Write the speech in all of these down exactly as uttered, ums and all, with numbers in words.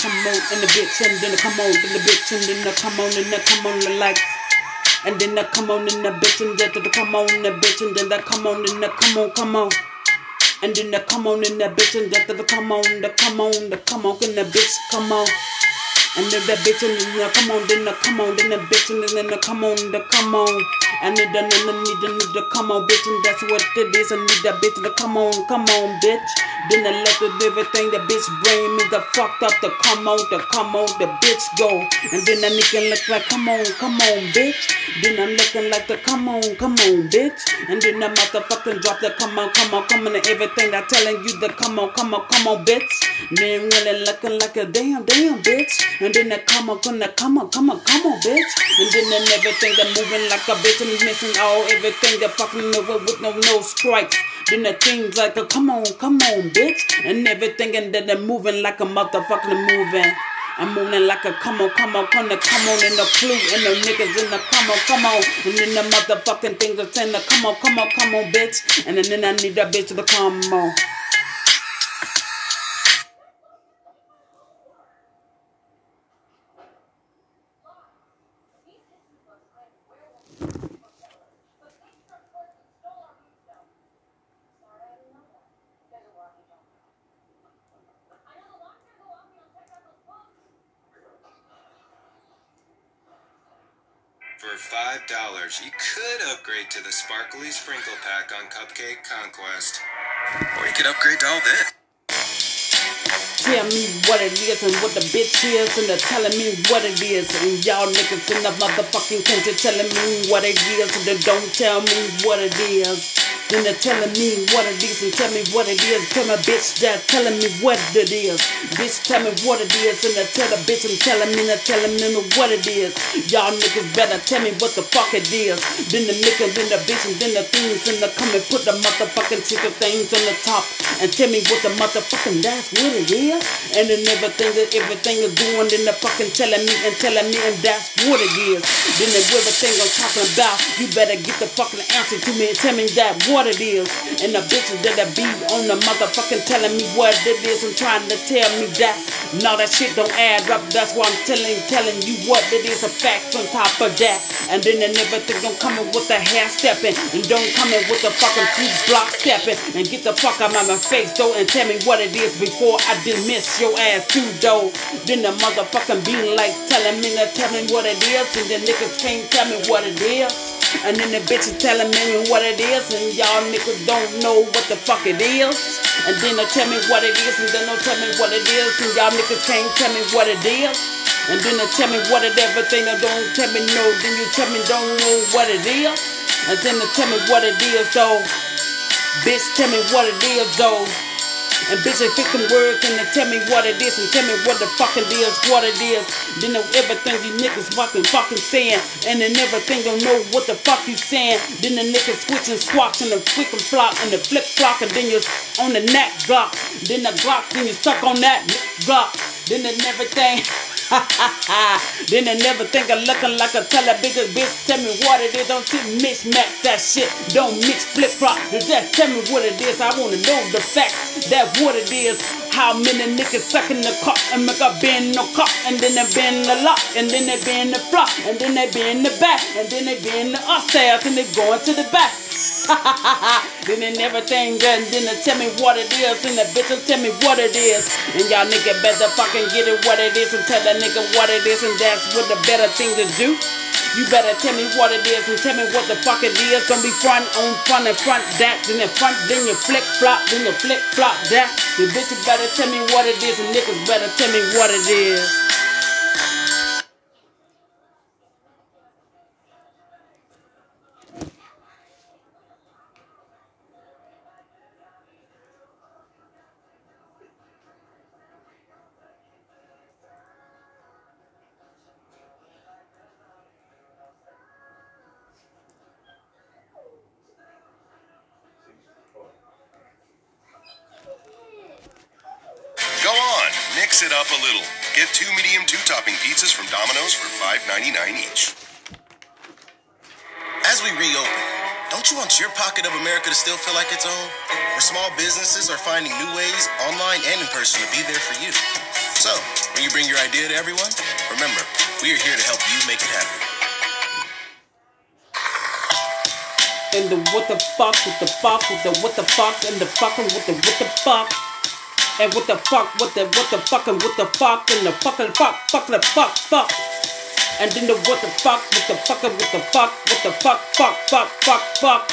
come out in the bitch and then I come out in the bitch and then I come on and I come on the lights. And then I come on in the bitch and then I come on in the bitch and then I come on and I come on, come on. And then I come on in the bitch and then I come on, the come on, the come on in the bitch, come on. And then that bitch and then I come on, then I come on, then the bitch and then I come on, the come on. And then I need the need to come on, bitch, and that's what it is. I need that bitch to come on, come on, bitch. Then I left with everything that bitch brain me the fucked up to come on, to come on, the bitch go. And then I nigga look like come on, come on, bitch. Then I'm looking like the come on, come on, bitch. And then I motherfucking drop the come on, come on, come on, and everything I telling you the come on, come on, come on, bitch. Then really looking like a damn, damn, bitch. And then I come on, come on, come on, come on, come on, bitch. And then and everything that moving like a bitch. Missing all everything that fucking over with no no strikes. Then the things like a come on, come on, bitch, and everything and then they're moving like a motherfucking moving. I'm moving like a come on, come on, come on, come on in the flu and the niggas in the come on, come on, and then the motherfucking things are saying the come on, come on, come on, bitch, and then I need that bitch to come on. For five dollars, you could upgrade to the Sparkly Sprinkle Pack on Cupcake Conquest. Or you could upgrade to all this. Tell me what it is and what the bitch is, and they're telling me what it is. And y'all niggas in the motherfucking country telling me what it is, and they don't tell me what it is. And they're telling me what it is and tell me what it is. Tell my bitch that telling me what it is. Bitch tell me what it is. And I tell the bitch I'm telling me, I tell him what it is. Y'all niggas better tell me what the fuck it is. Then the niggas and the bitch and then the things and the come and put the motherfucking chicken things on the top. And tell me what the motherfucking that's what it is. And then everything that everything is doing, then the fucking telling me and telling me and that's what it is. Then the everything I'm talking about, you better get the fucking answer to me and tell me that what What it is, and the bitches that I be on the motherfucking telling me what it is and trying to tell me that no, that shit don't add up. That's why I'm telling telling you what it is, a fact on top of that. And then they never think don't come in with the hair stepping and don't come in with the fucking two block stepping and get the fuck out of my face though and tell me what it is before I dismiss your ass too though. Then the motherfucking be like telling me not telling me what it is, and the niggas can't tell me what it is. And then the bitches telling me what it is, and y'all niggas don't know what the fuck it is. And then they tell me what it is, and then they tell me what it is, and y'all niggas can't tell me what it is. And then they tell me what it everything they don't tell me no, then you tell me don't know what it is. And then they tell me what it is though, bitch tell me what it is though. And bitch, they fixin' words and they tell me what it is and tell me what the fucking is, what it is. They know everything you niggas fucking fucking saying, and they never think they know what the fuck you saying. Then the niggas switchin' squawks and the freaking flop and the flip flop, and then you're on the neck block. Then the block, then you suck on that block. Then the never think, ha ha ha. Then they never think of looking like a television bitch. Tell me what it is, don't you mix match that shit. Don't mix flip flop. Just tell me what it is. I wanna know the facts. That's what it is. How many niggas sucking the cock and make a bend no cock, and then they bend the lock, and then they bend the flop, and then they bend the back, and then they bend the upstairs, and they going to the back. Ha ha ha ha. Then and everything done, then they tell me what it is, and the bitches tell me what it is. And y'all nigga better fucking get it what it is and tell that nigga what it is, and that's what the better thing to do. You better tell me what it is and tell me what the fuck it is. Don't be front on front and front that, then in front, then you flip flop, then you flip flop that. The bitches better tell me what it is, and niggas better tell me what it is. Mix it up a little. Get two medium two-topping pizzas from Domino's for five ninety-nine each. As we reopen, don't you want your pocket of America to still feel like its own? Where small businesses are finding new ways, online and in person, to be there for you. So, when you bring your idea to everyone, remember, we are here to help you make it happen. And the what the fuck, what the fuck, what the what the fuck, and the fucking what the what the fuck, and what the fuck, what the what the fuck, and what the fuck, and the fucking fuck, fuck the fuck, fuck, and then the what the fuck, what the fucking what the fuck, what the fuck, fuck, fuck, fuck, fuck,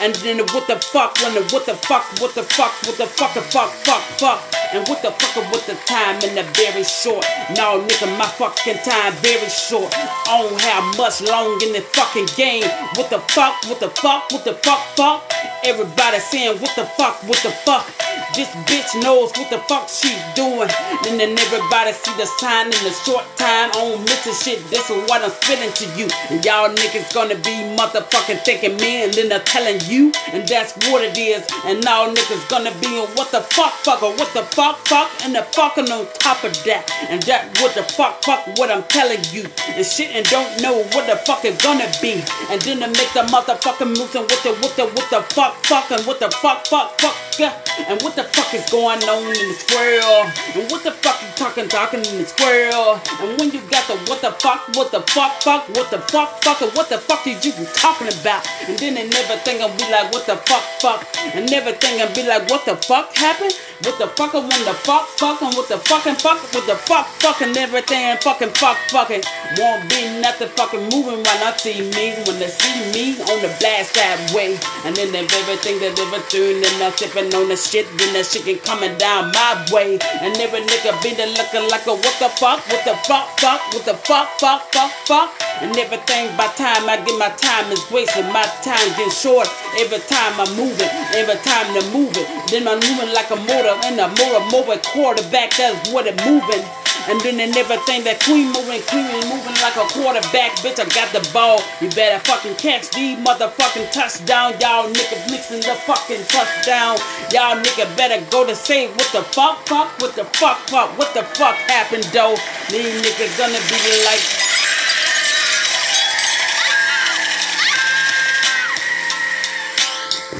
and then the what the fuck, when the what the fuck, what the fuck, what the fucking fuck, fuck, fuck, and what the fucking with the time and the very short. No nigga, my fucking time very short. I don't have much long in this fucking game. What the fuck, what the fuck, what the fuck, fuck. Everybody saying what the fuck, what the fuck. This bitch knows what the fuck she doing. And then everybody see the sign in the short time on mixing shit. This is what I'm spitting to you. And y'all niggas gonna be motherfucking thinking me, and then they're telling you, and that's what it is. And all niggas gonna be on what the fuck, fuck, or what the fuck, fuck, and the fucking on top of that. And that what the fuck, fuck, what I'm telling you. And shit, and don't know what the fuck is gonna be. And then to make the motherfucking moves and what the, what the, what the fuck, fuck, and what the fuck, fuck, fuck, yeah. And what the fuck is going on in the squirrel? And what the fuck you talking, talking in the squirrel? And when you got the what the fuck, what the fuck, fuck, what the fuck, fuck, and what the fuck did you be talking about? And then they never think I'll be like, what the fuck, fuck? And never think I'll be like, what the fuck happened? What the fuck, when the fuck, fucking, what the fucking fuck, what the fuck, fucking everything, fucking fuck, fucking. Won't be nothing fucking moving when I see me, when they see me on the blast that way. And then they everything, they everything, and I'm sipping on the shit. That shit can coming down my way. And every nigga been there looking like a what the fuck, what the fuck, fuck, what the fuck, fuck, fuck, fuck. And everything by time I get my time is wasted. My time gets short. Every time I'm moving, every time they're moving. Then I'm moving like a motor and a motor mobile quarterback. That's what it moving. And then and everything that queen moving, queen moving like a quarterback. Bitch, I got the ball. You better fucking catch the motherfucking touchdown. Y'all niggas mixing the fucking touchdown. Y'all niggas better go to say what the fuck, fuck, what the fuck, fuck, what the fuck happened though. These niggas gonna be like.